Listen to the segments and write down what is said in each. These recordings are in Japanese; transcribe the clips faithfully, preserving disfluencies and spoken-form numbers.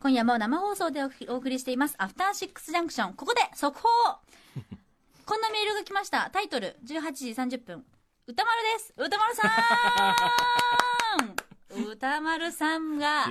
今夜も生放送でお送りしていますアフターシックスジャンクション、ここで速報こんなメールが来ました。タイトルじゅうはちじさんじゅっぷん、歌丸です。歌丸さーん歌丸さんが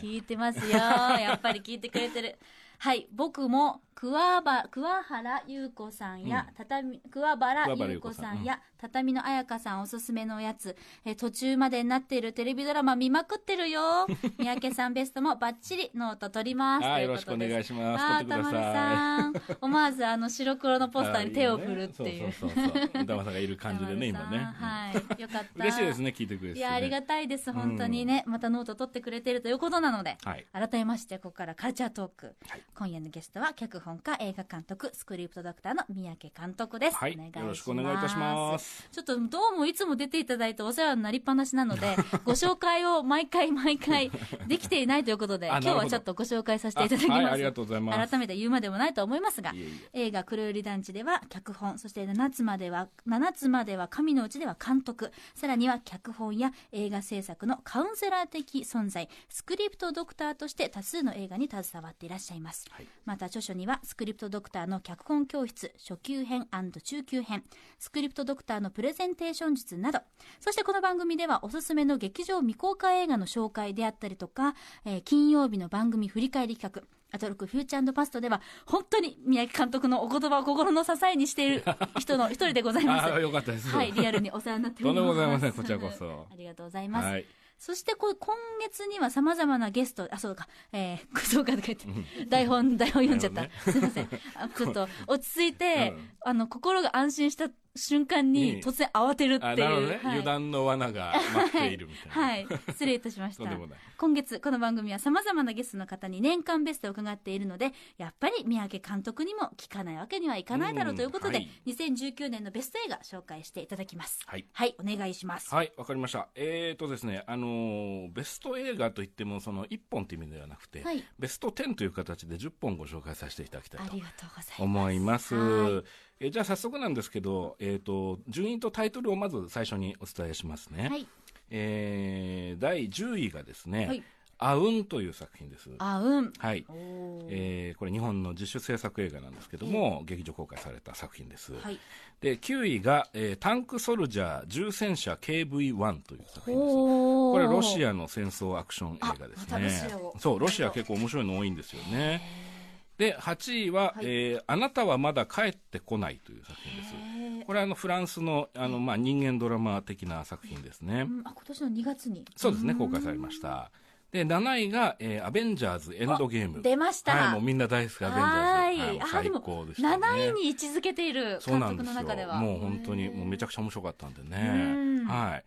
聞いてますよ、やっぱり聞いてくれてるはい、僕も桑原優子さんや、うん、畳桑原優子さんや、うん、畳の彩香さんおすすめのおやつ、え途中までになっているテレビドラマ見まくってるよ三宅さんベストもバッチリノート取りますということです。よろしくお願いします。あー、歌丸さん思わずあの白黒のポスターに手を振るっていう歌丸さんがいる感じでね今ね、はい、よかった嬉しいですね、聞いてくれて、ね、いやありがたいです本当にね、うん、またノート取ってくれてるということなので、はい、改めましてここからカルチャートーク、はい、今夜のゲストは脚本家映画監督スクリプトドクターの三宅監督です、はい、お願いします。よろしくお願いいたします。ちょっとどうもいつも出ていただいてお世話になりっぱなしなのでご紹介を毎回毎回できていないということで今日はちょっとご紹介させていただきます。あ、はい、ありがとうございます。改めて言うまでもないと思いますが、いえいえ、映画黒百合団地では脚本、そしてななつまではななつまでは神のうちでは監督、さらには脚本や映画制作のカウンセラー的存在スクリプトドクターとして多数の映画に携わっていらっしゃいます。はい、また著書にはスクリプトドクターの脚本教室初級編&中級編、スクリプトドクターのプレゼンテーション術など、そしてこの番組ではおすすめの劇場未公開映画の紹介であったりとか、えー、金曜日の番組振り返り企画アトロックフューチャー&パストでは本当に三宅監督のお言葉を心の支えにしている人の一人でございますあ、よかったです、はい、リアルにお世話になっております。とんでもございません、こちらこそありがとうございます、はい。そしてこ今月にはさまざまなゲスト、あ、そうか、えー、そうかとか言って、うん、台本台本読んじゃった、ね、すいませんあ、ちょっと落ち着いて、うん、あの心が安心した瞬間に突然慌てるっていう、なるほどね、はい、油断の罠が待っているみたいなはい、はい、失礼いたしました今月この番組はさまざまなゲストの方に年間ベストを伺っているので、やっぱり三宅監督にも聞かないわけにはいかないだろうということで、はい、にせんじゅうきゅうねんのベスト映画紹介していただきます。はい、はい、お願いします。はい、わかりました。えーとですね、あのー、ベスト映画といってもそのいっぽんという意味ではなくて、はい、ベストじゅうという形でじゅっぽんご紹介させていただきたいと思います。えじゃあ早速なんですけど、えー、と順位とタイトルをまず最初にお伝えしますね、はい。えー、だいじゅういがですね、はい、アウンという作品です。アウン、はい。えー、これ日本の自主制作映画なんですけども、えー、劇場公開された作品です、はい。できゅういが、えー、タンクソルジャー重戦車 ケーブイワン という作品です。これロシアの戦争アクション映画ですね。あ、そう、ロシア結構面白いの多いんですよね。ではちいは、はい、えー、あなたはまだ帰ってこないという作品です。これはあのフランスの、あの、まあ、人間ドラマ的な作品ですね、うん、あ今年のにがつに、そうですね、公開されました。でなないが、えー、アベンジャーズエンドゲーム出ました、はい、もうみんな大好きアベンジャーズ、はい、最高でしたね。なないに位置づけている監督の中では、そうなんですよ、もう本当にもうめちゃくちゃ面白かったんでね、は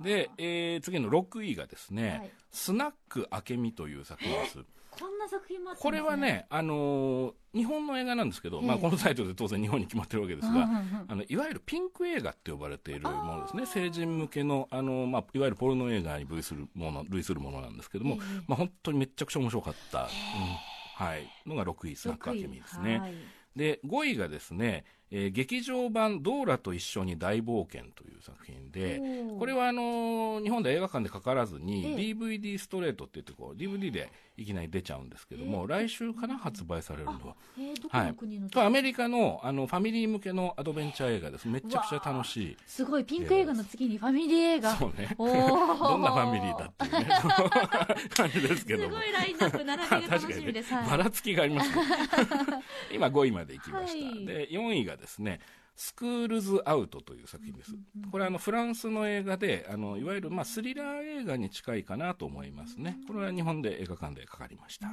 い。で、えー、次のろくいがですね、はい、スナックあけみという作品です。こんな作品もあったんですね。これはね、あのー、日本の映画なんですけど、まあ、このタイトルで当然日本に決まってるわけですが、うんうんうん、あのいわゆるピンク映画って呼ばれているものですね。成人向けの、あのーまあ、いわゆるポルノ映画に類するもの、類するものなんですけども、まあ、本当にめちゃくちゃ面白かった、うん、はい、のがろくいスナックあけみですね。でごいがですね、えー、劇場版ドーラと一緒に大冒険という作品で、これはあのー、日本では映画館でかからずに ディーブイディー ストレートって言ってこう ディーブイディー でいきなり出ちゃうんですけども、来週から発売されるのは、はい、アメリカの、あのファミリー向けのアドベンチャー映画です。めちゃくちゃ楽しい、すごいピンク映画の次にファミリー映画、そうねどんなファミリーだっていうね感じですけども、すごいラインナップ並びが楽しみです、ね、はい、ばらつきがあります、ね、今ごいまでいきました、はい。でよんいがですね、スクールズアウトという作品です。これはあのフランスの映画で、あのいわゆるまあスリラー映画に近いかなと思いますね。これは日本で映画館でかかりました。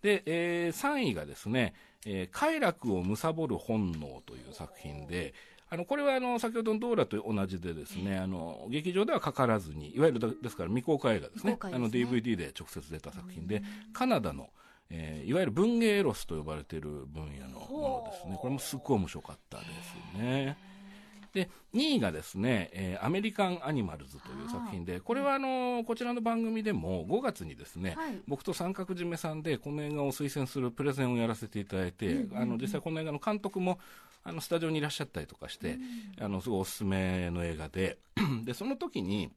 で、えー、さんいがですね、えー、快楽を貪る本能という作品で、あのこれはあの先ほどのドーラと同じでですね、あの劇場ではかからずに、いわゆるですから未公開映画ですね、あの ディーブイディー で直接出た作品で、カナダのえー、いわゆる文芸エロスと呼ばれている分野のものですね。これもすっごい面白かったですね。でにいがですね、えー、アメリカンアニマルズという作品で、これはあのー、こちらの番組でもごがつにですね、はい、僕と三角締めさんでこの映画を推薦するプレゼンをやらせていただいて、うんうんうん、あの実際この映画の監督もあのスタジオにいらっしゃったりとかして、うんうん、あのすごいおすすめの映画ででその時に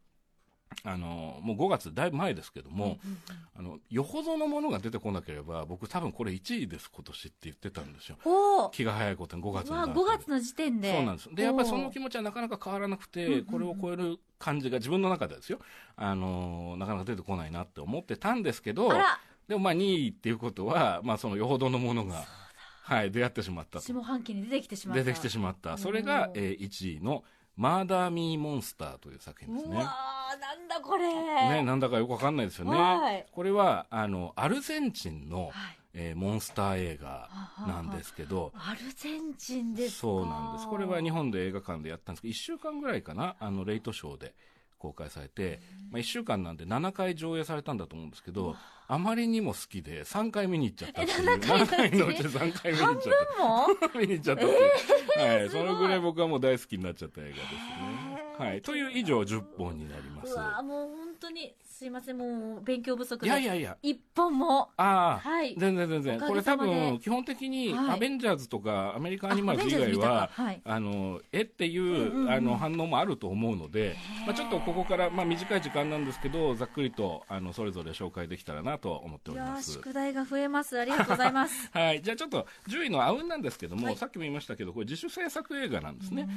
あのもうごがつだいぶ前ですけども、うんうんうん、あのよほどのものが出てこなければ僕多分これいちいです今年って言ってたんですよ。お気が早いことにごがつの、まあ、ごがつの時点でそうなんです。でやっぱりその気持ちはなかなか変わらなくてこれを超える感じが自分の中でですよ、あのなかなか出てこないなって思ってたんですけど、でもまあにいっていうことは、まあ、そのよほどのものが、はい、出会ってしまったと下半期に出てきてしまった出てきてしまったそれが、えー、いちいのマーダーミーモンスターという作品ですね。うわなんだこれ、ね、なんだかよくわかんないですよね、はい、これはあのアルゼンチンの、はい、えー、モンスター映画なんですけど、はははアルゼンチンですか。そうなんです。これは日本で映画館でやったんですけどいっしゅうかんぐらいかな、あのレイトショーで公開されて、まあ、いっしゅうかんなんでななかい上映されたんだと思うんですけど、あまりにも好きでさんかい見に行っちゃったっていう、ななかいのうちさんかい見に行っちゃった半分も見に行っちゃったっていう、えーはい、そのぐらい僕はもう大好きになっちゃった映画ですね、はい、という以上じゅっぽんになります。うわもう本当にすいません、もう勉強不足で。いやいやいやいっぽんもあ、はい、全然全然これ多分基本的にアベンジャーズとかアメリカンアニマルズ以外はあ、はい、あのえっていう、うんうん、あの反応もあると思うので、まあ、ちょっとここから、まあ、短い時間なんですけどざっくりとあのそれぞれ紹介できたらなと思っております。いや宿題が増えます。ありがとうございます、はい、じゃあちょっとじゅういのアウンなんですけども、はい、さっきも言いましたけどこれ自主制作映画なんですね。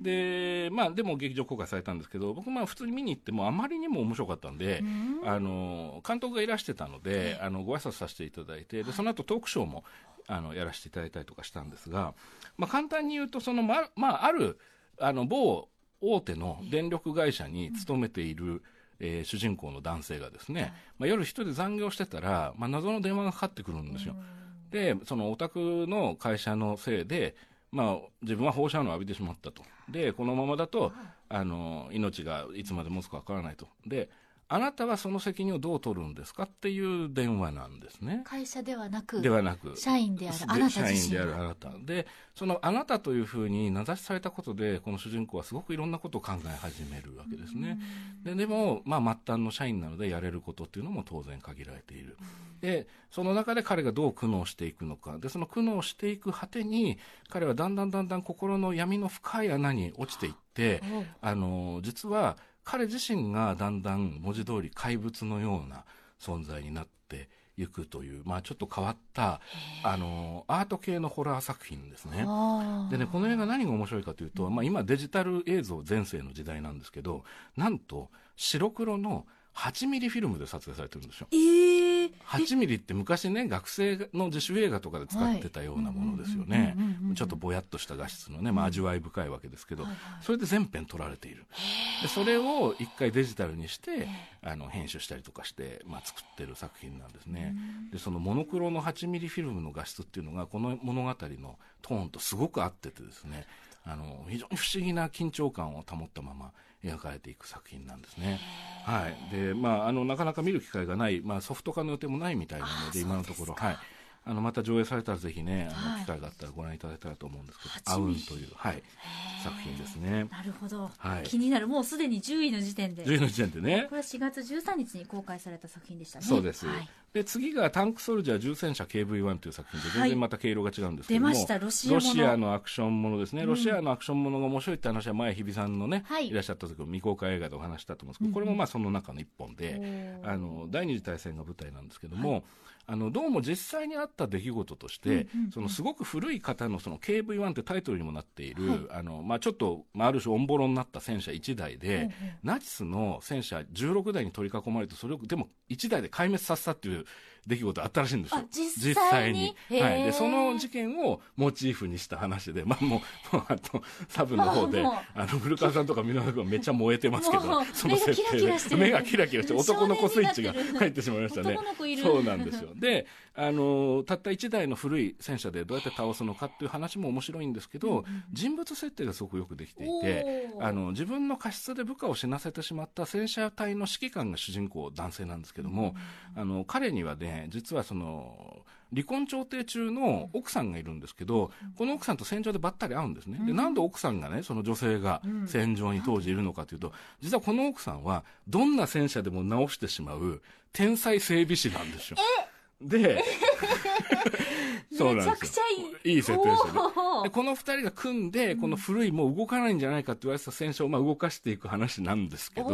で、まあ、でも劇場公開されたんですけど僕まあ普通に見に行ってもあまりにも面白かったんで、うん、あの監督がいらしてたのであのご挨拶させていただいて、でその後トークショーもあのやらせていただいたりとかしたんですが、まあ、簡単に言うとその、ままあ、あるあの某大手の電力会社に勤めている、えー、主人公の男性がですね、まあ、夜一人で残業してたら、まあ、謎の電話がかかってくるんですよ。でそのお宅の会社のせいで、まあ、自分は放射能を浴びてしまったと。でこのままだとあの命がいつまで持つかわからないと。であなたはその責任をどう取るんですかっていう電話なんですね。会社ではなく、ではなく社員であるあなた自身であるあなたで、そのあなたというふうに名指しされたことでこの主人公はすごくいろんなことを考え始めるわけですね。で、でも、まあ、末端の社員なのでやれることっていうのも当然限られている。でその中で彼がどう苦悩していくのか。でその苦悩していく果てに彼はだんだんだんだん心の闇の深い穴に落ちていってあの実は彼自身がだんだん文字通り怪物のような存在になっていくという、まあ、ちょっと変わったあのアート系のホラー作品ですね。でねこの映画何が面白いかというと、まあ、今デジタル映像全盛の時代なんですけどなんと白黒のはちミリフィルムで撮影されてるんですよ、えー、はちミリって昔ね学生の自主映画とかで使ってたようなものですよね。ちょっとぼやっとした画質のね、まあ、味わい深いわけですけど、はいはい、それで全編撮られている。でそれを一回デジタルにしてあの編集したりとかして、まあ、作ってる作品なんですね。でそのモノクロのはちミリフィルムの画質っていうのがこの物語のトーンとすごく合っててですねあの非常に不思議な緊張感を保ったまま描かれていく作品なんですね、はい。でまあ、あのなかなか見る機会がない、まあ、ソフト化の予定もないみたいなので今のところ、はい、あのまた上映されたらぜひねあの機会があったらご覧いただけたらと思うんですけど、はい、アウンという、はい、作品ですね。なるほど、はい、気になる。もうすでにじゅういの時点でじゅういの時点でねこれはしがつじゅうさんにちに公開された作品でしたね。そうです、はい。で次がタンクソルジャー重戦車 ケーブイワン という作品で全然また毛色が違うんですけども、はい、出ましたロシアもの、ロシアのアクションものですね、うん、ロシアのアクションものが面白いって話は前日比さんのね、はい、いらっしゃった時の未公開映画でお話したと思うんですけど、うん、これもまあその中の一本であの第二次大戦が舞台なんですけども、はい、あのどうも実際にあった出来事として、うんうんうん、そのすごく古い方のその ケーブイワン ってタイトルにもなっている、はい、あのまあ、ちょっと、まあ、ある種オンボロになった戦車いちだいで、はいはい、ナチスの戦車じゅうろくだいに取り囲まれてそれをでもいちだいで壊滅させたっていう出来事あったらしいんですよ実際に、実際に、はい、でその事件をモチーフにした話で、まあ、もうもうあとサブの方で、まあ、あの古川さんとか箕輪君はめっちゃ燃えてますけどその設定で目がキラキラして男の子スイッチが入ってしまいましたね。男の子いる。そうなんですよ。であのたったいちだいの古い戦車でどうやって倒すのかっていう話も面白いんですけど、うんうん、人物設定がすごくよくできていてあの自分の過失で部下を死なせてしまった戦車隊の指揮官が主人公男性なんですけども、うんうん、あの彼にはね実はその離婚調停中の奥さんがいるんですけど、うん、この奥さんと戦場でばったり会うんですね、うん、でなんで奥さんがねその女性が戦場に当時いるのかというと、うん、実はこの奥さんはどんな戦車でも直してしまう天才整備士なんですよ。でそうなんですよ。いい設定ですよね。でこのふたりが組んでこの古いもう動かないんじゃないかって言われてた戦車をまあ動かしていく話なんですけど、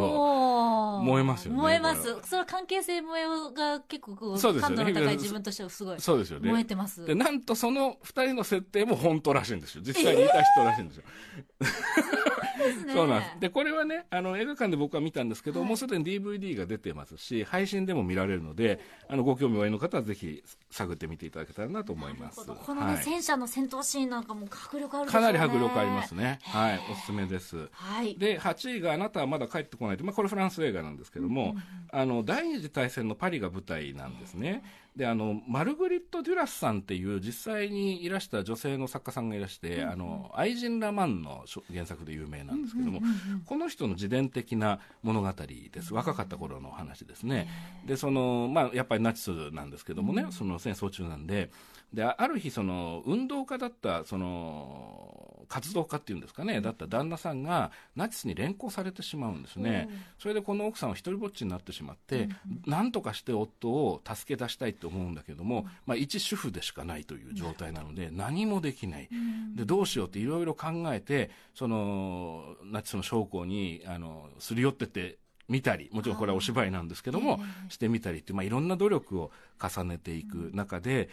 燃えますよね。燃えます。その関係性燃えが結構感度の高い自分としてはすごいそうですよ、ね、燃えてます。でなんとそのふたりの設定も本当らしいんですよ。実際にいた人らしいんですよ、えー、ですね、そうなんです。でこれはねあの映画館で僕は見たんですけど、はい、もうすでに ディーブイディー が出てますし配信でも見られるのであのご興味おありの方はぜひ探ってみていただけたらなと思います。この、ねはい、戦車の戦闘シーンなんかも迫力あるでしょうね。かなり迫力ありますね、はい、おすすめです、はい、ではちいがあなたはまだ帰ってこないと、まあ、これフランス映画なんですけども、うんうんうん、あの第二次大戦のパリが舞台なんですね。であのマルグリット・デュラスさんっていう実際にいらした女性の作家さんがいらして、うんうん、あの愛人ラマンの原作で有名なんですけども、うんうんうん、この人の自伝的な物語です。若かった頃の話ですね。でその、まあ、やっぱりナチスなんですけどもね、その戦争中なんでである日その運動家だったその活動家っていうんですかねだった旦那さんがナチスに連行されてしまうんですね、うん、それでこの奥さんは一人ぼっちになってしまって、うん、なんとかして夫を助け出したいと思うんだけども、うんまあ、一主婦でしかないという状態なので何もできない、うん、でどうしようっていろいろ考えてそのナチスの将校にあのすり寄ってって見たりもちろんこれはお芝居なんですけども、えー、してみたりって、まあ、いろんな努力を重ねていく中で、うん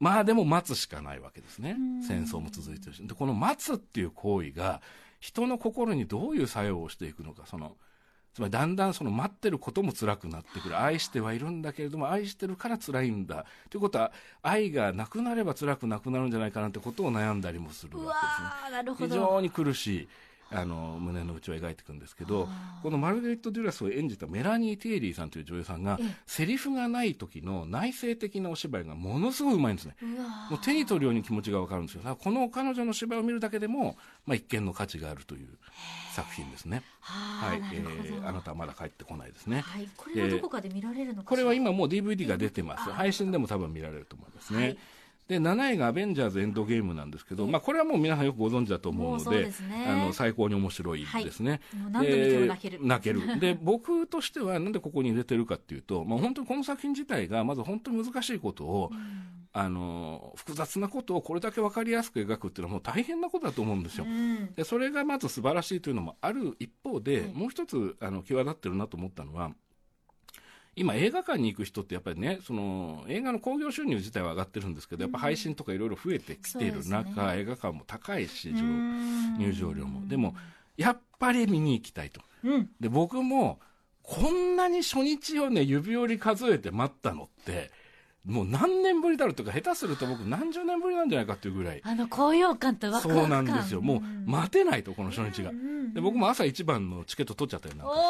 まあでも待つしかないわけですね。戦争も続いてるしでこの待つっていう行為が人の心にどういう作用をしていくのかそのつまりだんだんその待ってることも辛くなってくる。愛してはいるんだけれども愛してるから辛いんだということは愛がなくなれば辛くなくなるんじゃないかなってことを悩んだりもするわけですね。なるほど。非常に苦しいあの胸の内を描いていくんですけどこのマルゲリット・デュラスを演じたメラニー・テイリーさんという女優さんがセリフがない時の内省的なお芝居がものすごいうまいんですね。もう手に取るように気持ちが分かるんですよ。この彼女の芝居を見るだけでも、まあ、一見の価値があるという作品ですね。はい、えー、あなたはまだ帰ってこないですね、はい、これはどこかで見られるのか、えー、これは今もう ディーブイディー が出てます。配信でも多分見られると思いますね、はいでなないがアベンジャーズエンドゲームなんですけど、まあ、これはもう皆さんよくご存知だと思うの で, うで、ね、あの最高に面白いですね、はい、もう何度見ても泣ける泣けるで僕としてはなんでここに入れてるかっていうと、まあ、本当にこの作品自体がまず本当に難しいことを、うん、あの複雑なことをこれだけ分かりやすく描くっていうのはもう大変なことだと思うんですよ、うん、でそれがまず素晴らしいというのもある一方で、うん、もう一つあの際立ってるなと思ったのは今映画館に行く人ってやっぱりねその映画の興行収入自体は上がってるんですけどやっぱ配信とかいろいろ増えてきている中、うんね、映画館も高いし入場料もでもやっぱり見に行きたいと、うん、で僕もこんなに初日をね指折り数えて待ったのってもう何年ぶりだろうというか下手すると僕何十年ぶりなんじゃないかっていうぐらいあの高揚感とワクワク感そうなんですよ。もう待てないとこの初日が、うんうん、で僕も朝一番のチケット取っちゃったりなんかし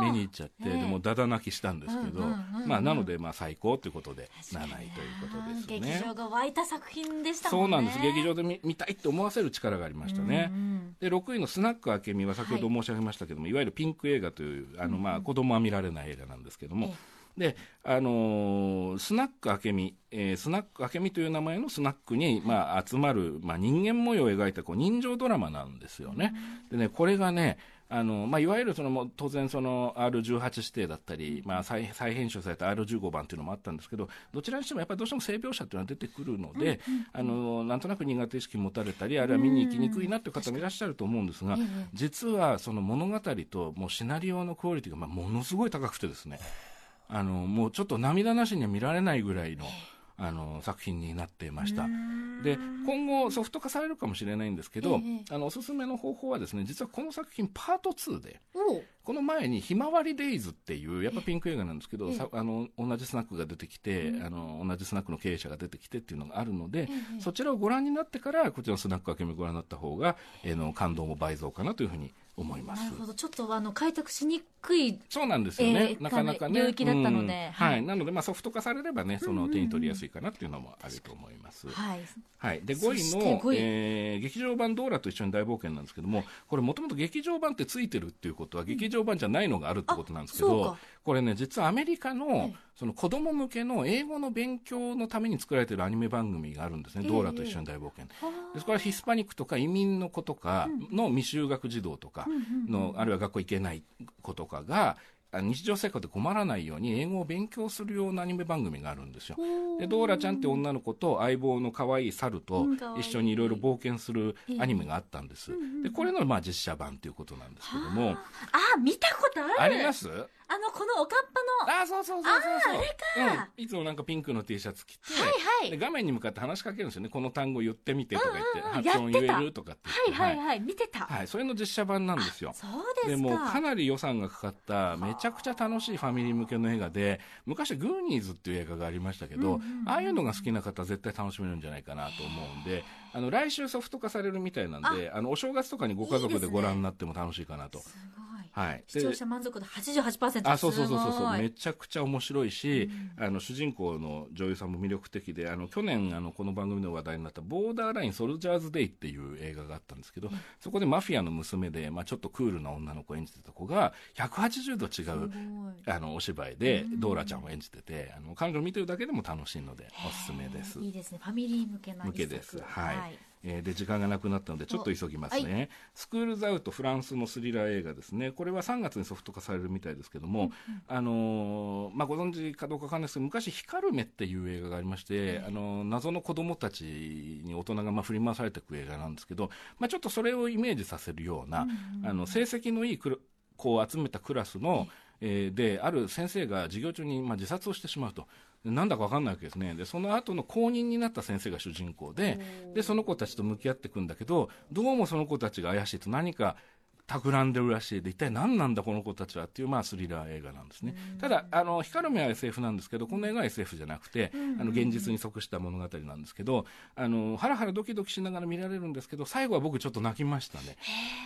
て見に行っちゃって、えー、でもだだ泣きしたんですけど、うんうんうんうん、まあなのでまあ最高ということでなないということですね。劇場が湧いた作品でしたもんね。そうなんです。劇場で 見, 見たいと思わせる力がありましたね、うんうん、でろくいのスナックあけみは先ほど申し上げましたけども、はい、いわゆるピンク映画というあのまあ子供は見られない映画なんですけども、えーであのー、スナックあけみ、えー、スナックあけみという名前のスナックに、まあ、集まる、まあ、人間模様を描いたこう人情ドラマなんですよね、うん、でねこれがねあの、まあ、いわゆるその当然その アールじゅうはち 指定だったり、まあ、再, 再編集された アールじゅうごばんというのもあったんですけどどちらにしてもやっぱりどうしても性描写というのは出てくるので、うんうんうん、あのなんとなく苦手意識持たれたりあるいは見に行きにくいなという方もいらっしゃると思うんですが、うんうん、実はその物語ともうシナリオのクオリティがまあものすごい高くてですねあのもうちょっと涙なしには見られないぐらいの、あの作品になっていました。で今後ソフト化されるかもしれないんですけど、ええ、あのおすすめの方法はですね実はこの作品パートツーでこの前にひまわりデイズっていうやっぱピンク映画なんですけど、ええ、あの同じスナックが出てきて、うん、あの同じスナックの経営者が出てきてっていうのがあるので、ええ、そちらをご覧になってからこちらのスナックあけみご覧になった方が、えー、の感動も倍増かなというふうに思います。なるほど。ちょっとあの開拓しにくいそうなんですよね、えー、なかなかね領域だったので、うんはいはい、なので、まあ、ソフト化されればねその手に取りやすいかなっていうのもあると思います、うんうんはいはい、でごいのごい、えー、劇場版ドーラと一緒に大冒険なんですけども、はい、これもともと劇場版ってついてるっていうことは、うん、劇場版じゃないのがあるってことなんですけどこれね実はアメリカの、はい、その子供向けの英語の勉強のために作られているアニメ番組があるんですね、えー、ドーラと一緒に大冒険、えー、でこれはヒスパニックとか移民の子とかの未就学児童とかのあるいは学校行けない子とかが日常生活で困らないように英語を勉強するようなアニメ番組があるんですよ。でドーラちゃんって女の子と相棒の可愛い猿と一緒にいろいろ冒険するアニメがあったんです。でこれのまあ実写版ということなんですけども、ああ見たことあるありますああの、このおかっぱの。ああ、そうそうそうそうそう。ああ、あれか、うん。いつもなんかピンクの T シャツ着て、はいはい、で画面に向かって話しかけるんですよね。この単語言ってみてとか言って、うんうんうん、発音言えるとかって言って。はいはいはい、見てた。はい、それの実写版なんですよ。そうですか。でも、かなり予算がかかった、めちゃくちゃ楽しいファミリー向けの映画で、昔グーニーズっていう映画がありましたけど、うんうんうん、ああいうのが好きな方は絶対楽しめるんじゃないかなと思うんで、あの、来週ソフト化されるみたいなんで、あ, あの、お正月とかにご家族でご覧になっても楽しいかなと。いいですね。すごい。はい、視聴者満足度 はちじゅうはちパーセント。 あ、そうそうそうそうそう、めちゃくちゃ面白いし、うん、あの主人公の女優さんも魅力的で、あの去年あのこの番組の話題になったボーダーラインソルジャーズデイっていう映画があったんですけど、うん、そこでマフィアの娘で、まあ、ちょっとクールな女の子を演じてた子がひゃくはちじゅうど違うあのお芝居で、うん、ドーラちゃんを演じてて、あの彼女を見てるだけでも楽しいのでおすすめです。いいですね、ファミリー向けの向けです、はい、はい。えー、で時間がなくなったのでちょっと急ぎますね、はい、スクールズアウト、フランスのスリラー映画ですね。これはさんがつにソフト化されるみたいですけども、うんうん、あのーまあ、ご存知かどうかわかんないですけど、昔ヒカルメっていう映画がありまして、うん、あのー、謎の子供たちに大人がまあ振り回されていく映画なんですけど、まあ、ちょっとそれをイメージさせるような、うんうん、あの成績のいい子を集めたクラスの、えー、である先生が授業中にまあ自殺をしてしまうと、なんだか分かんないわけですね。でその後の後任になった先生が主人公で、でその子たちと向き合っていくんだけど、どうもその子たちが怪しいと、何か企んでるらしいで、一体何なんだこの子たちはっていう、まあ、スリラー映画なんですね。ただあの光る目は エスエフ なんですけど、この映画は エスエフ じゃなくて、あの現実に即した物語なんですけど、あのハラハラドキドキしながら見られるんですけど、最後は僕ちょっと泣きましたね、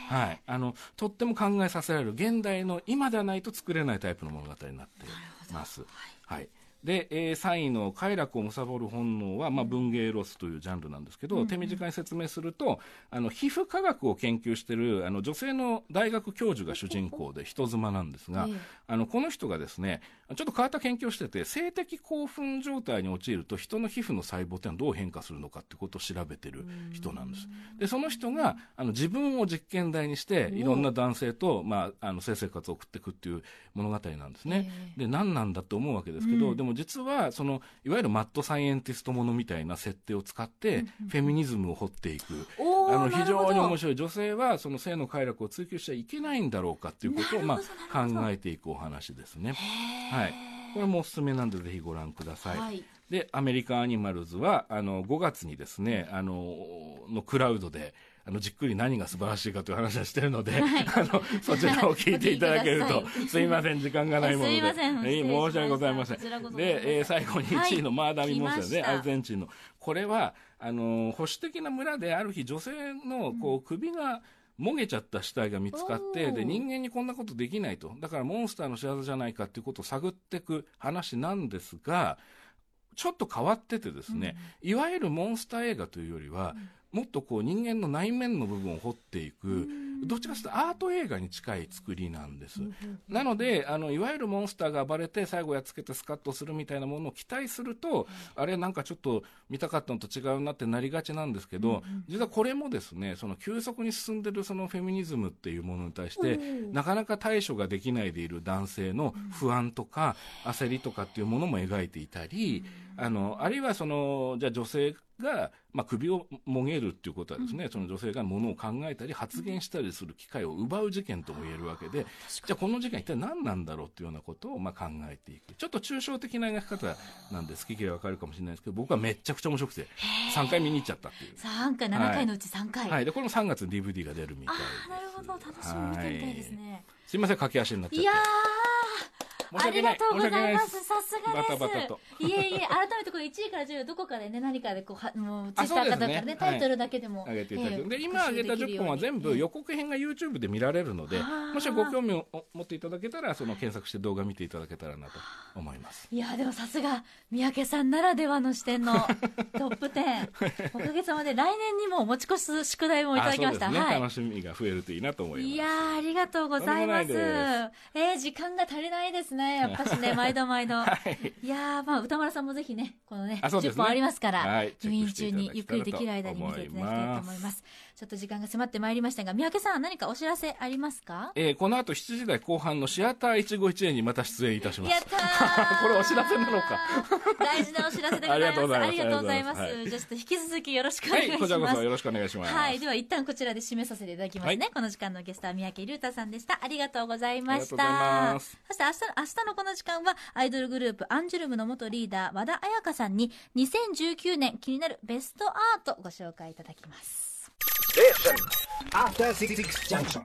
はい。あのとっても考えさせられる、現代の今ではないと作れないタイプの物語になっています。はい。で、えー、さんいの快楽を貪る本能は、まあ、文芸ロスというジャンルなんですけど、うん、手短に説明すると、あの皮膚科学を研究しているあの女性の大学教授が主人公で人妻なんですが、ええ、あのこの人がですね、ちょっと変わった研究をしてて、性的興奮状態に陥ると人の皮膚の細胞ってのはどう変化するのかってことを調べてる人なんです。でその人があの自分を実験台にしていろんな男性と、まあ、あの性生活を送っていくっていう物語なんですね、ええ、で何なんだと思うわけですけど、うん、でも実はそのいわゆるマッドサイエンティストものみたいな設定を使ってフェミニズムを掘っていく、うんうん、あの非常に面白い、女性はその性の快楽を追求しちゃいけないんだろうかということを、まあ考えていくお話ですね。はい、これもおすすめなんでぜひご覧ください、はい。でアメリカンアニマルズはあのごがつにですね、あののクラウドであのじっくり何が素晴らしいかという話はしているので、はい、あのそちらを聞いていただけるとすいません、時間がないもので申し訳ございません。で、えー、最後にいちいのマーダー・ミモスですね、アルゼンチンの。これはあの保守的な村である日女性のこう首がもげちゃった死体が見つかって、で人間にこんなことできないと、だからモンスターの仕業じゃないかということを探っていく話なんですが、ちょっと変わっててですね、うん、いわゆるモンスター映画というよりは、うん、もっとこう人間の内面の部分を掘っていく、どっちかというとアート映画に近い作りなんです、うん、なのであのいわゆるモンスターが暴れて最後やっつけてスカッとするみたいなものを期待すると、うん、あれなんかちょっと見たかったのと違うなってなりがちなんですけど、うん、実はこれもですね、その急速に進んでるそのフェミニズムっていうものに対して、うん、なかなか対処ができないでいる男性の不安とか焦りとかっていうものも描いていたり、うん、あのあるいはそのじゃあ女性が、まあ、首をもげるっていうことはですね、うん、その女性がものを考えたり発言したりする機会を奪う事件とも言えるわけで、うん、じゃあこの事件一体何なんだろうっていうようなことをまあ考えていく、ちょっと抽象的な描き方なんで好き嫌い分かるかもしれないですけど、僕はめちゃくちゃ面白くてさんかい見に行っちゃったっていう。さんかい、ななかいのうちさんかい、はいはい。でこれもさんがつに ディーブイディー が出るみたいです。あ、なるほど、楽しみに見てみたいですね、はい。すいません、駆け足になっちゃって、いやありがとうございます。さすがです。バタバタといえいえ、改めてこれいちいからじゅうどこかでね、何かでこうもうツイッターかどうかでね、タイトルだけでも、はい、上げていただける、えー、で今上げたじゅっぽんは全部予告編が YouTube で見られるので、えー、もしご興味を持っていただけたらその検索して動画見ていただけたらなと思います。いやでもさすが三宅さんならではの視点のトップじゅう おかげさまで来年にも持ち越す宿題もいただきました。そうですね、はい、楽しみが増えるといいなと思います。いやありがとうございます。えー、時間が足りないですね、やっぱしね、毎度毎度、はい、いやまあ歌丸さんもぜひねこの ね, ねじゅっぽんありますから、はい、入院中にゆっくりできる間に見ていただきたいと思います。ちょっと時間が迫ってまいりましたが、三宅さん何かお知らせありますか？えー、この後しちじ台後半のシアターいちごいちえんにまた出演いたします。やったーこれお知らせなのか大事なお知らせでございます。ありがとうございます。ありがとうございます。はい、じゃあちょっと引き続きよろしくお願いします。はい、こちらこそよろしくお願いします。はい、では一旦こちらで締めさせていただきますね。はい、この時間のゲストは三宅隆太さんでした。ありがとうございました。ありがとうございます。そして明日、明日のこの時間はアイドルグループアンジュルムの元リーダー和田彩香さんににせんじゅうきゅうねん気になるベストアートご紹介いただきます。After Six Junction.